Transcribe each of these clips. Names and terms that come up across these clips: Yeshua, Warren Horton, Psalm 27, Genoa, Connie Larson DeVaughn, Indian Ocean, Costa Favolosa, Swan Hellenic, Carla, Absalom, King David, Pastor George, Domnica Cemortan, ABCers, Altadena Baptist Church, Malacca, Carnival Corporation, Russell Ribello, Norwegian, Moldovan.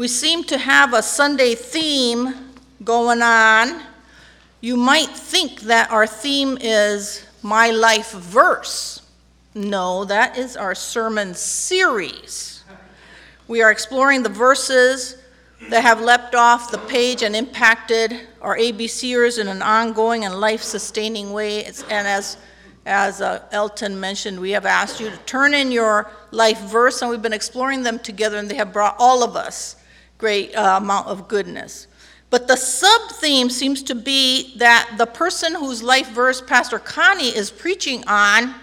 We seem to have a Sunday theme going on. You might think that our theme is my life verse. No, that is our sermon series. We are exploring the verses that have leapt off the page and impacted our ABCers in an ongoing and life-sustaining way. And as Elton mentioned, we have asked you to turn in your life verse, and we've been exploring them together, and they have brought all of us great amount of goodness. But the sub-theme seems to be that the person whose life verse Pastor Connie is preaching on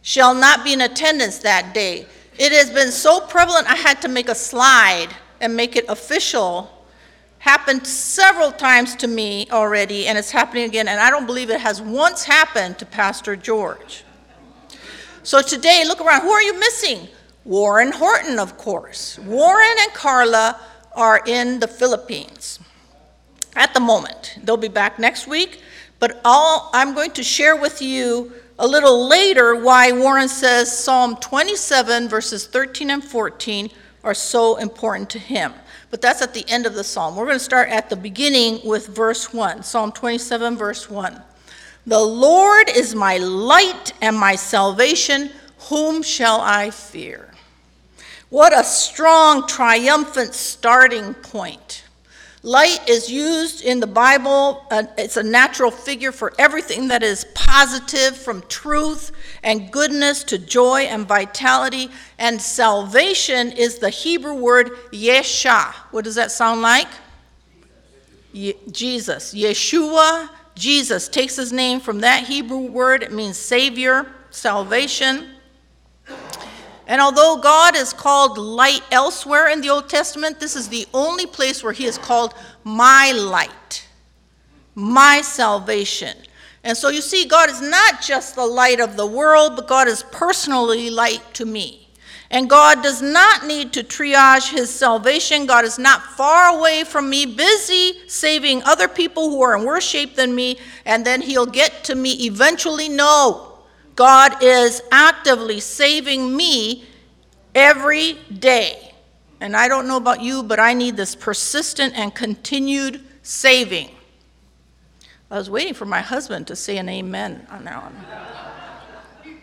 shall not be in attendance that day. It has been so prevalent, I had to make a slide and make it official. Happened several times to me already, and it's happening again, and I don't believe it has once happened to Pastor George. So today, look around, who are you missing? Warren Horton, of course. Warren and Carla are in the Philippines at the moment. They'll be back next week, but I'm going to share with you a little later why Warren says Psalm 27 verses 13 and 14 are so important to him. But that's at the end of the psalm. We're going to start at the beginning with verse 1, Psalm 27, verse 1. The Lord is my light and my salvation. Whom shall I fear? What a strong, triumphant starting point. Light is used in the Bible. It's a natural figure for everything that is positive, from truth and goodness to joy and vitality. And salvation is the Hebrew word yesha. What does that sound like? Jesus. Yeshua, Jesus, takes his name from that Hebrew word. It means savior, salvation. And although God is called light elsewhere in the Old Testament, this is the only place where he is called my light, my salvation. And so you see, God is not just the light of the world, but God is personally light to me. And God does not need to triage his salvation. God is not far away from me, busy saving other people who are in worse shape than me, and then he'll get to me eventually. No. God is actively saving me every day. And I don't know about you, but I need this persistent and continued saving. I was waiting for my husband to say an amen on that one.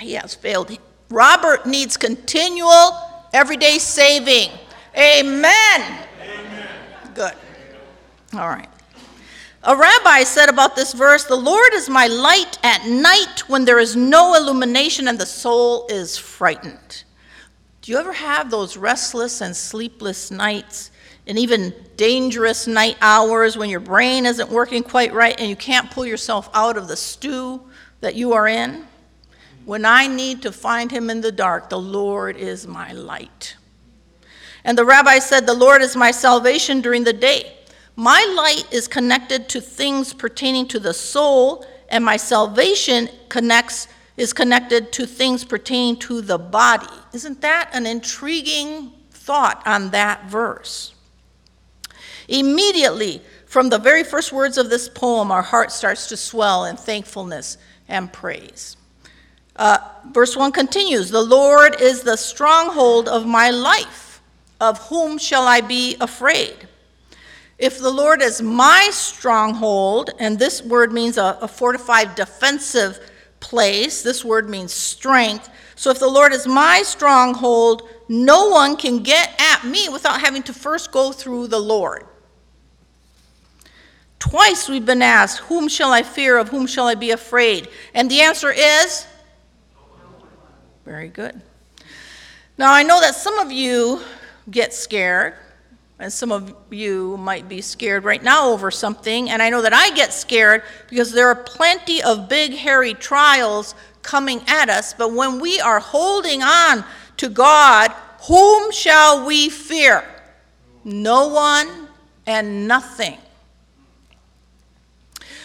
He has failed. Robert needs continual, everyday saving. Amen. Amen. Good. All right. A rabbi said about this verse, the Lord is my light at night when there is no illumination and the soul is frightened. Do you ever have those restless and sleepless nights and even dangerous night hours when your brain isn't working quite right and you can't pull yourself out of the stew that you are in? When I need to find him in the dark, the Lord is my light. And the rabbi said, the Lord is my salvation during the day. My light is connected to things pertaining to the soul, and my salvation is connected to things pertaining to the body. Isn't that an intriguing thought on that verse? Immediately, from the very first words of this poem, our heart starts to swell in thankfulness and praise. Verse 1 continues, the Lord is the stronghold of my life. Of whom shall I be afraid? If the Lord is my stronghold, and this word means a fortified defensive place, this word means strength. So if the Lord is my stronghold, no one can get at me without having to first go through the Lord. Twice we've been asked, whom shall I fear, of whom shall I be afraid? And the answer is? Very good. Now I know that some of you get scared. And some of you might be scared right now over something. And I know that I get scared because there are plenty of big, hairy trials coming at us. But when we are holding on to God, whom shall we fear? No one and nothing.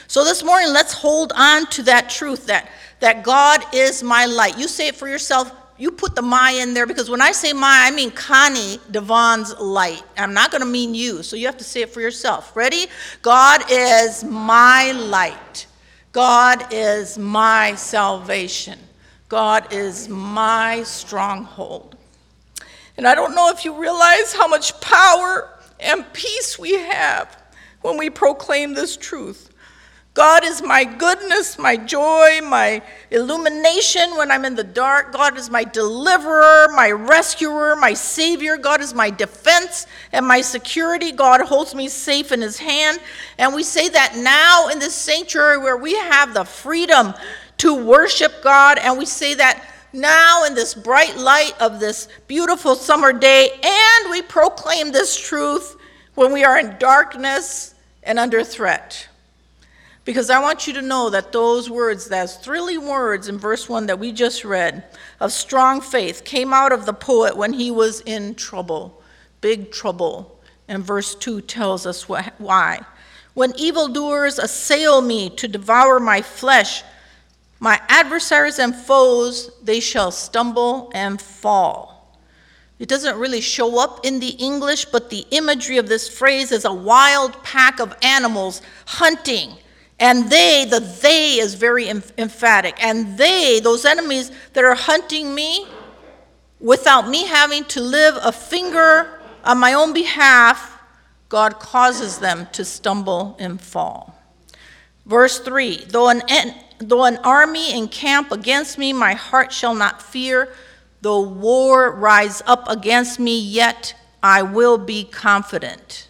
So this morning, let's hold on to that truth that God is my light. You say it for yourself. You put the my in there, because when I say my, I mean Connie DeVaughn's light. I'm not going to mean you, so you have to say it for yourself. Ready? God is my light. God is my salvation. God is my stronghold. And I don't know if you realize how much power and peace we have when we proclaim this truth. God is my goodness, my joy, my illumination when I'm in the dark. God is my deliverer, my rescuer, my savior. God is my defense and my security. God holds me safe in his hand. And we say that now in this sanctuary where we have the freedom to worship God. And we say that now in this bright light of this beautiful summer day. And we proclaim this truth when we are in darkness and under threat. Because I want you to know that those words, those thrilling words in verse 1 that we just read, of strong faith, came out of the poet when he was in trouble, big trouble. And verse 2 tells us why. When evildoers assail me to devour my flesh, my adversaries and foes, they shall stumble and fall. It doesn't really show up in the English, but the imagery of this phrase is a wild pack of animals hunting. And the they is very emphatic. And they, those enemies that are hunting me, without me having to live a finger on my own behalf, God causes them to stumble and fall. Verse 3, though an army encamp against me, my heart shall not fear. Though war rise up against me, yet I will be confident.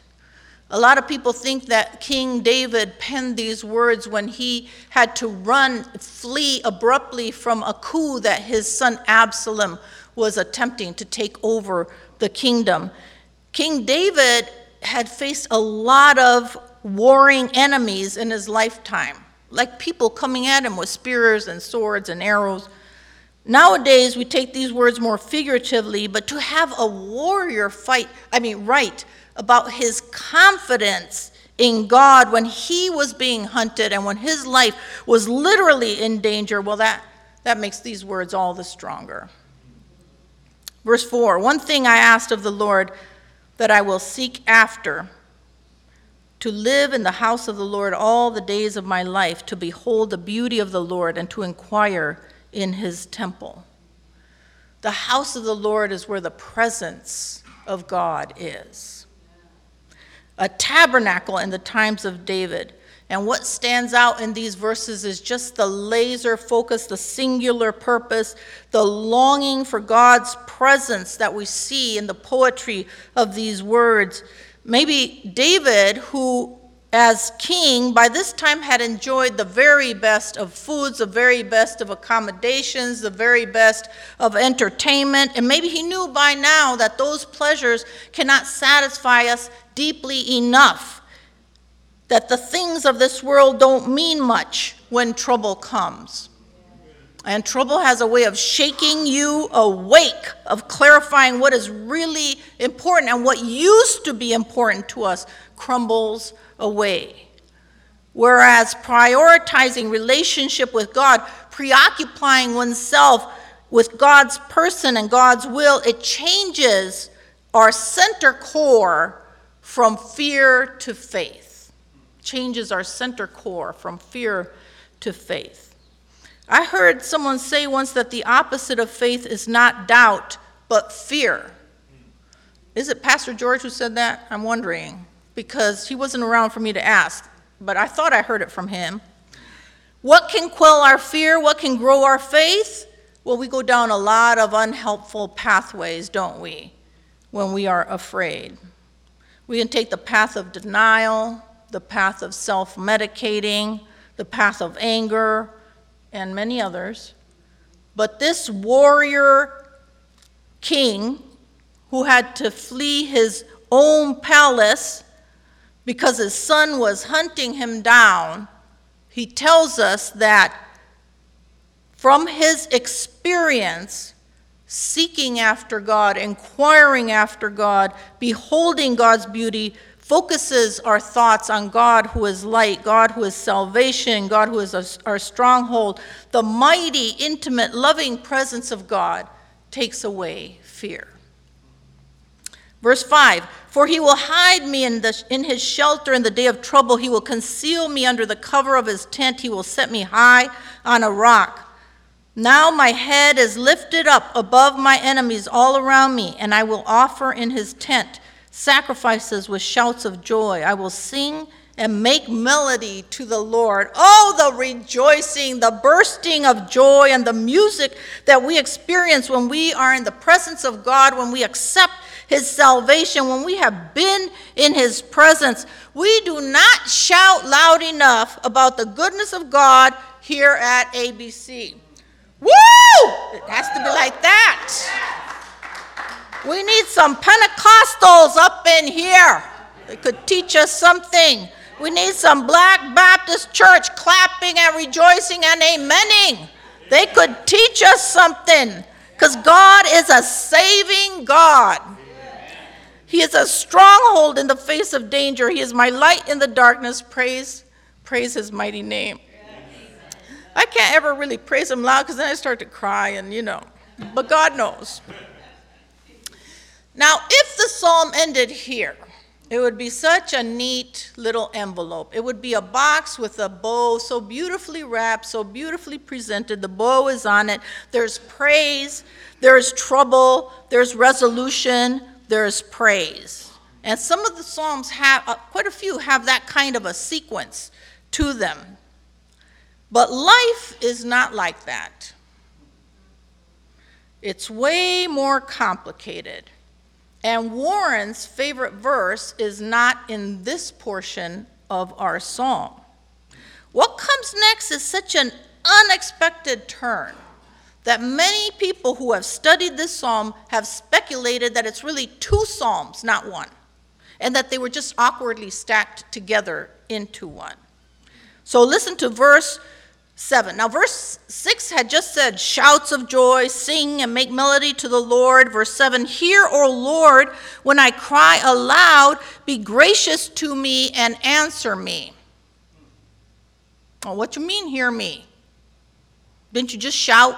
A lot of people think that King David penned these words when he had to flee abruptly from a coup that his son Absalom was attempting to take over the kingdom. King David had faced a lot of warring enemies in his lifetime, like people coming at him with spears and swords and arrows. Nowadays, we take these words more figuratively, but to have a warrior write about his confidence in God when he was being hunted and when his life was literally in danger, well, that makes these words all the stronger. Verse 4, one thing I asked of the Lord that I will seek after, to live in the house of the Lord all the days of my life, to behold the beauty of the Lord and to inquire in his temple. The house of the Lord is where the presence of God is. A tabernacle in the times of David. And what stands out in these verses is just the laser focus, the singular purpose, the longing for God's presence that we see in the poetry of these words. Maybe David, who as king by this time had enjoyed the very best of foods, the very best of accommodations, the very best of entertainment, and maybe he knew by now that those pleasures cannot satisfy us deeply enough, that the things of this world don't mean much when trouble comes. And trouble has a way of shaking you awake, of clarifying what is really important, and what used to be important to us crumbles away. Whereas prioritizing relationship with God, preoccupying oneself with God's person and God's will, it changes our center core from fear to faith. Changes our center core from fear to faith. I heard someone say once that the opposite of faith is not doubt, but fear. Is it Pastor George who said that? I'm wondering, because he wasn't around for me to ask, but I thought I heard it from him. What can quell our fear? What can grow our faith? Well, we go down a lot of unhelpful pathways, don't we, when we are afraid. We can take the path of denial, the path of self-medicating, the path of anger, and many others. But this warrior king who had to flee his own palace because his son was hunting him down, he tells us that from his experience, seeking after God, inquiring after God, beholding God's beauty, focuses our thoughts on God who is light, God who is salvation, God who is our stronghold. The mighty, intimate, loving presence of God takes away fear. Verse 5, for he will hide me in his shelter in the day of trouble. He will conceal me under the cover of his tent. He will set me high on a rock. Now my head is lifted up above my enemies all around me, and I will offer in his tent sacrifices with shouts of joy. I will sing and make melody to the Lord. Oh, the rejoicing, the bursting of joy, and the music that we experience when we are in the presence of God, when we accept his salvation, when we have been in his presence. We do not shout loud enough about the goodness of God here at ABC. Woo! It has to be like that. We need some Pentecostals up in here that could teach us something. We need some Black Baptist church clapping and rejoicing and amening. They could teach us something, because God is a saving God. He is a stronghold in the face of danger. He is my light in the darkness. Praise his mighty name. I can't ever really praise him loud, because then I start to cry and, but God knows. Now, if the psalm ended here, it would be such a neat little envelope. It would be a box with a bow, so beautifully wrapped, so beautifully presented. The bow is on it. There's praise, there's trouble, there's resolution, there's praise. And some of the psalms have, quite a few have that kind of a sequence to them. But life is not like that. It's way more complicated. And Warren's favorite verse is not in this portion of our psalm. What comes next is such an unexpected turn that many people who have studied this psalm have speculated that it's really two psalms, not one, and that they were just awkwardly stacked together into one. So listen to verse 7. Now, verse 6 had just said, shouts of joy, sing and make melody to the Lord. Verse 7, hear, O Lord, when I cry aloud, be gracious to me and answer me. Well, what you mean, hear me? Didn't you just shout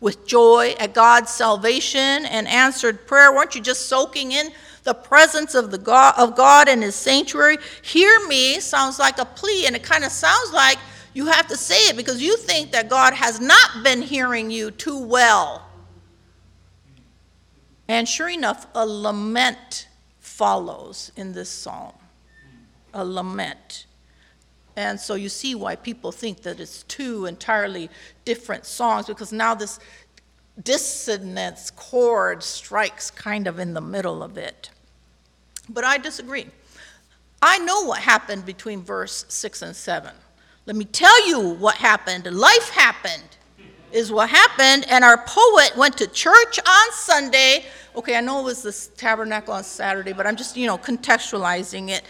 with joy at God's salvation and answered prayer? Weren't you just soaking in the presence of God in his sanctuary? Hear me sounds like a plea, and it kind of sounds like you have to say it because you think that God has not been hearing you too well. And sure enough, a lament follows in this psalm. A lament. And so you see why people think that it's two entirely different songs, because now this dissonance chord strikes kind of in the middle of it. But I disagree. I know what happened between verse 6 and 7. Let me tell you what happened. Life happened is what happened, and our poet went to church on Sunday. Okay, I know it was this tabernacle on Saturday, but I'm just, contextualizing it.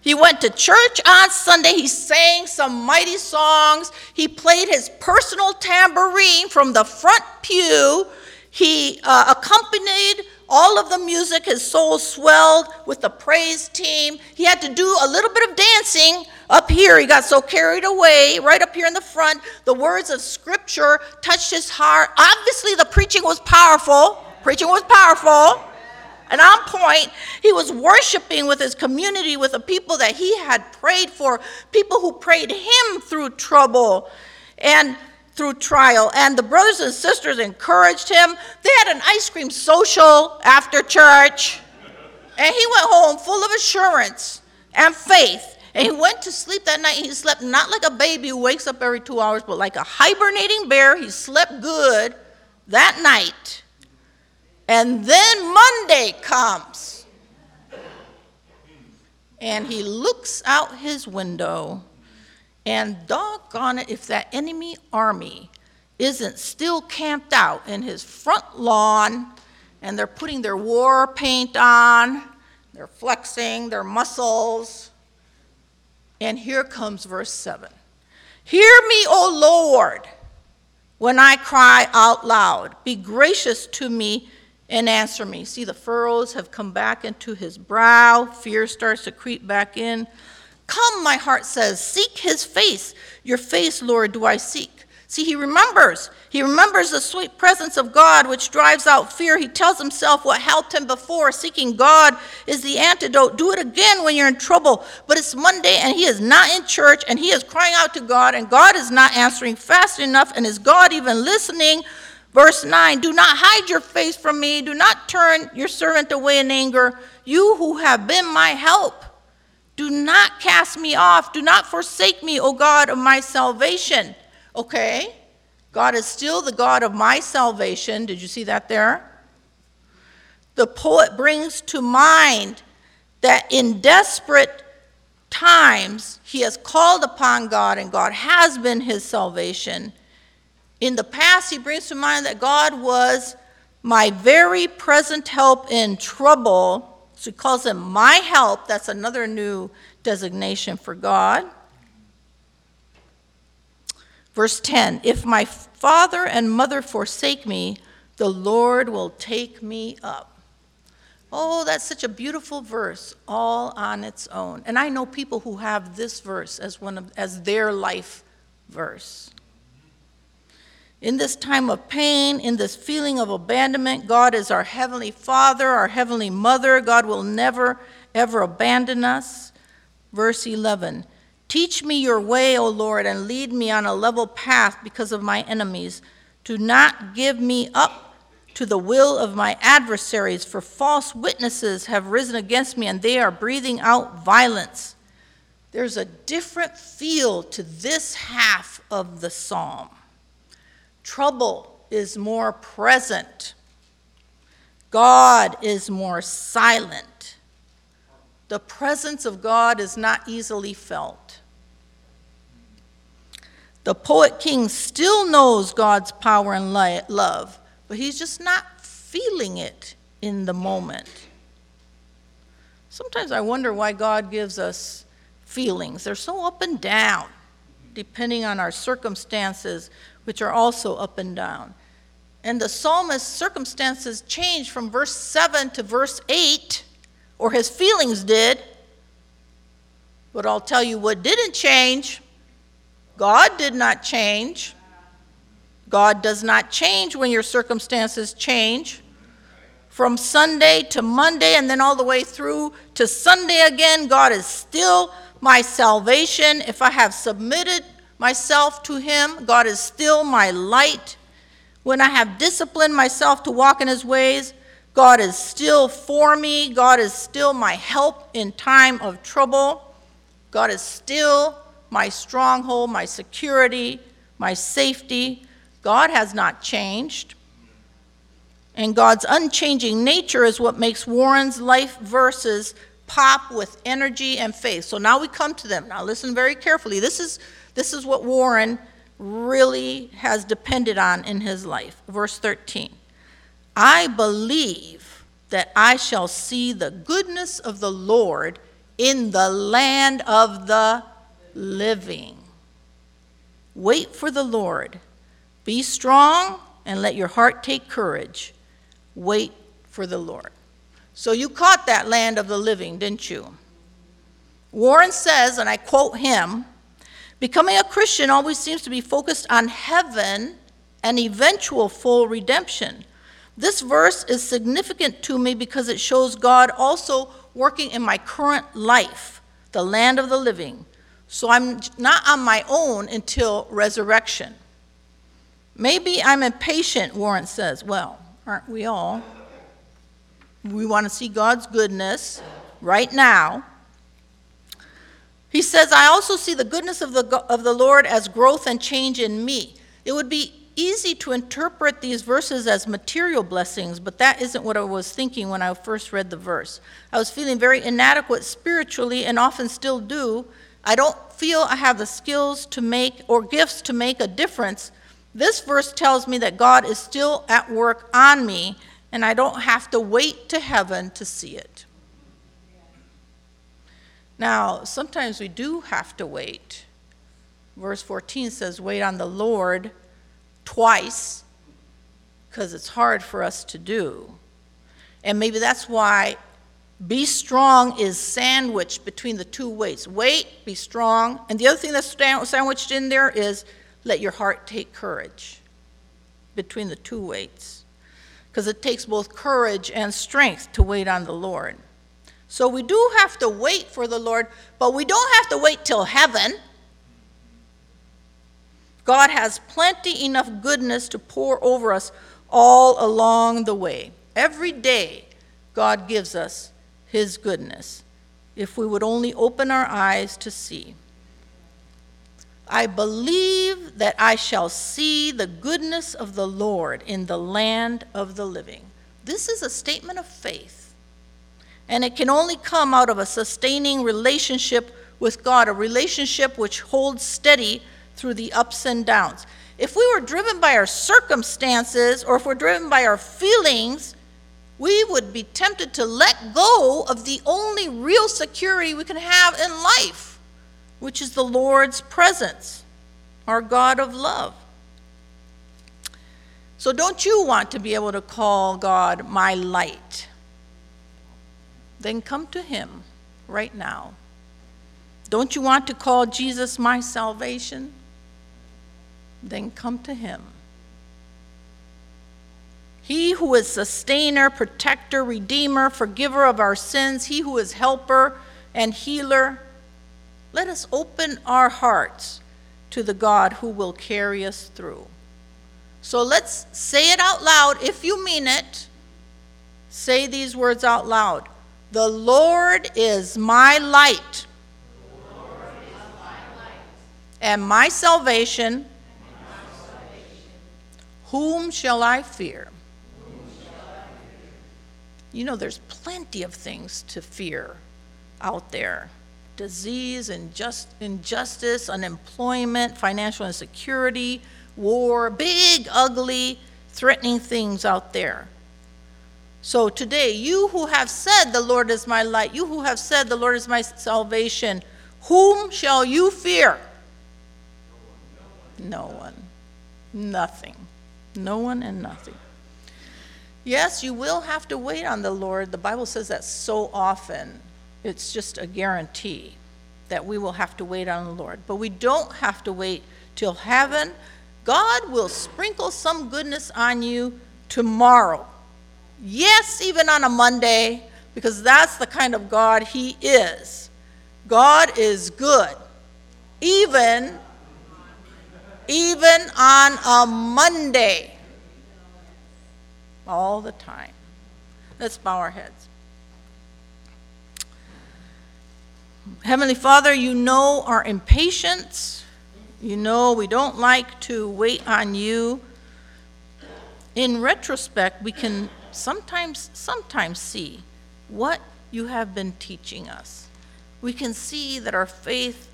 He went to church on Sunday. He sang some mighty songs. He played his personal tambourine from the front pew. He accompanied all of the music. His soul swelled with the praise team. He had to do a little bit of dancing up here. He got so carried away, right up here in the front. The words of scripture touched his heart. Obviously, the preaching was powerful. Preaching was powerful. And on point, he was worshiping with his community, with the people that he had prayed for, people who prayed him through trouble and through trial. And the brothers and sisters encouraged him. They had an ice cream social after church. And he went home full of assurance and faith. And he went to sleep that night. He slept not like a baby who wakes up every 2 hours, but like a hibernating bear. He slept good that night. And then Monday comes, and he looks out his window, and doggone it if that enemy army isn't still camped out in his front lawn, and they're putting their war paint on, they're flexing their muscles, and here comes verse 7. Hear me, O Lord, when I cry out loud. Be gracious to me and answer me. See, the furrows have come back into his brow. Fear starts to creep back in. Come, my heart says, seek his face. Your face, Lord, do I seek. See, he remembers the sweet presence of God, which drives out fear. He tells himself what helped him before. Seeking God is the antidote. Do it again when you're in trouble. But it's Monday and he is not in church, and he is crying out to God, and God is not answering fast enough, and is God even listening? Verse 9, do not hide your face from me. Do not turn your servant away in anger. You who have been my help, do not cast me off. Do not forsake me, O God of my salvation. Okay, God is still the God of my salvation. Did you see that there? The poet brings to mind that in desperate times, he has called upon God, and God has been his salvation. In the past, he brings to mind that God was my very present help in trouble. So he calls him my help. That's another new designation for God. Verse 10, if my father and mother forsake me, the Lord will take me up. Oh, that's such a beautiful verse all on its own. And I know people who have this verse as their life verse. In this time of pain, in this feeling of abandonment, God is our heavenly father, our heavenly mother. God will never, ever abandon us. Verse 11, teach me your way, O Lord, and lead me on a level path because of my enemies. Do not give me up to the will of my adversaries, for false witnesses have risen against me, and they are breathing out violence. There's a different feel to this half of the psalm. Trouble is more present. God is more silent. The presence of God is not easily felt. The poet king still knows God's power and love, but he's just not feeling it in the moment. Sometimes I wonder why God gives us feelings. They're so up and down, depending on our circumstances, which are also up and down. And the psalmist's circumstances change from verse 7 to verse 8, or his feelings did. But I'll tell you what didn't change. God did not change. God does not change when your circumstances change. From Sunday to Monday, and then all the way through to Sunday again, God is still my salvation. If I have submitted myself to him, God is still my light. When I have disciplined myself to walk in his ways, God is still for me. God is still my help in time of trouble. God is still my stronghold, my security, my safety. God has not changed. And God's unchanging nature is what makes Warren's life verses pop with energy and faith. So now we come to them. Now listen very carefully. This is what Warren really has depended on in his life. Verse 13. I believe that I shall see the goodness of the Lord in the land of the living. Wait for the Lord. Be strong and let your heart take courage. Wait for the Lord. So you caught that land of the living, didn't you? Warren says, and I quote him, becoming a Christian always seems to be focused on heaven and eventual full redemption. This verse is significant to me because it shows God also working in my current life, the land of the living. So I'm not on my own until resurrection. Maybe I'm impatient, Warren says. Well, aren't we all? We want to see God's goodness right now. He says, I also see the goodness of the Lord as growth and change in me. It would be easy to interpret these verses as material blessings, but that isn't what I was thinking when I first read the verse. I was feeling very inadequate spiritually, and often still do. I don't feel I have the skills to make or gifts to make a difference. This verse tells me that God is still at work on me, and I don't have to wait to heaven to see it. Now, sometimes we do have to wait. Verse 14 says, wait on the Lord twice, because it's hard for us to do. And maybe that's why be strong is sandwiched between the two waits. Wait, be strong. And the other thing that's sandwiched in there is let your heart take courage, between the two weights, because it takes both courage and strength to wait on the Lord. So we do have to wait for the Lord, but we don't have to wait till heaven. God has plenty enough goodness to pour over us all along the way. Every day, God gives us his goodness, if we would only open our eyes to see. I believe that I shall see the goodness of the Lord in the land of the living. This is a statement of faith, and it can only come out of a sustaining relationship with God, a relationship which holds steady through the ups and downs. If we were driven by our circumstances, or if we're driven by our feelings, we would be tempted to let go of the only real security we can have in life, which is the Lord's presence, our God of love. So don't you want to be able to call God my light? Then come to him right now. Don't you want to call Jesus my salvation? Then come to him. He who is sustainer, protector, redeemer, forgiver of our sins, he who is helper and healer, let us open our hearts to the God who will carry us through. So let's say it out loud. If you mean it, say these words out loud. The Lord is my light, and my salvation. Whom shall I fear? You know, there's plenty of things to fear out there. Disease, injustice, unemployment, financial insecurity, war, big, ugly, threatening things out there. So today, you who have said the Lord is my light, you who have said the Lord is my salvation, whom shall you fear? No one. Nothing. No one and nothing. Yes, you will have to wait on the Lord. The Bible says that so often. It's just a guarantee that we will have to wait on the Lord. But we don't have to wait till heaven. God will sprinkle some goodness on you tomorrow. Yes, even on a Monday, because that's the kind of God he is. God is good, even on a Monday, all the time. Let's bow our heads. Heavenly Father, you know our impatience. You know we don't like to wait on you. In retrospect, we can sometimes see what you have been teaching us. We can see that our faith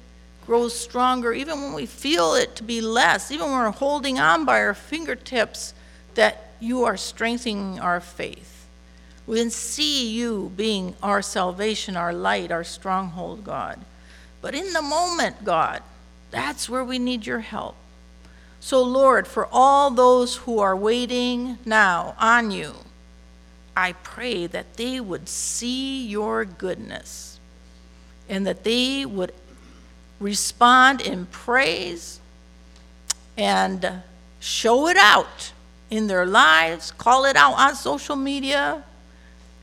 grows stronger even when we feel it to be less, even when we're holding on by our fingertips, that you are strengthening our faith. We can see you being our salvation, our light, our stronghold, God. But in the moment, God, that's where we need your help. So, Lord, for all those who are waiting now on you, I pray that they would see your goodness and that they would respond in praise and show it out in their lives, call it out on social media.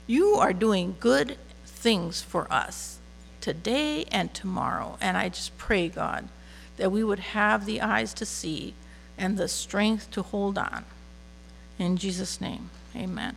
You are doing good things for us today and tomorrow. And I just pray, God, that we would have the eyes to see and the strength to hold on. In Jesus' name, amen.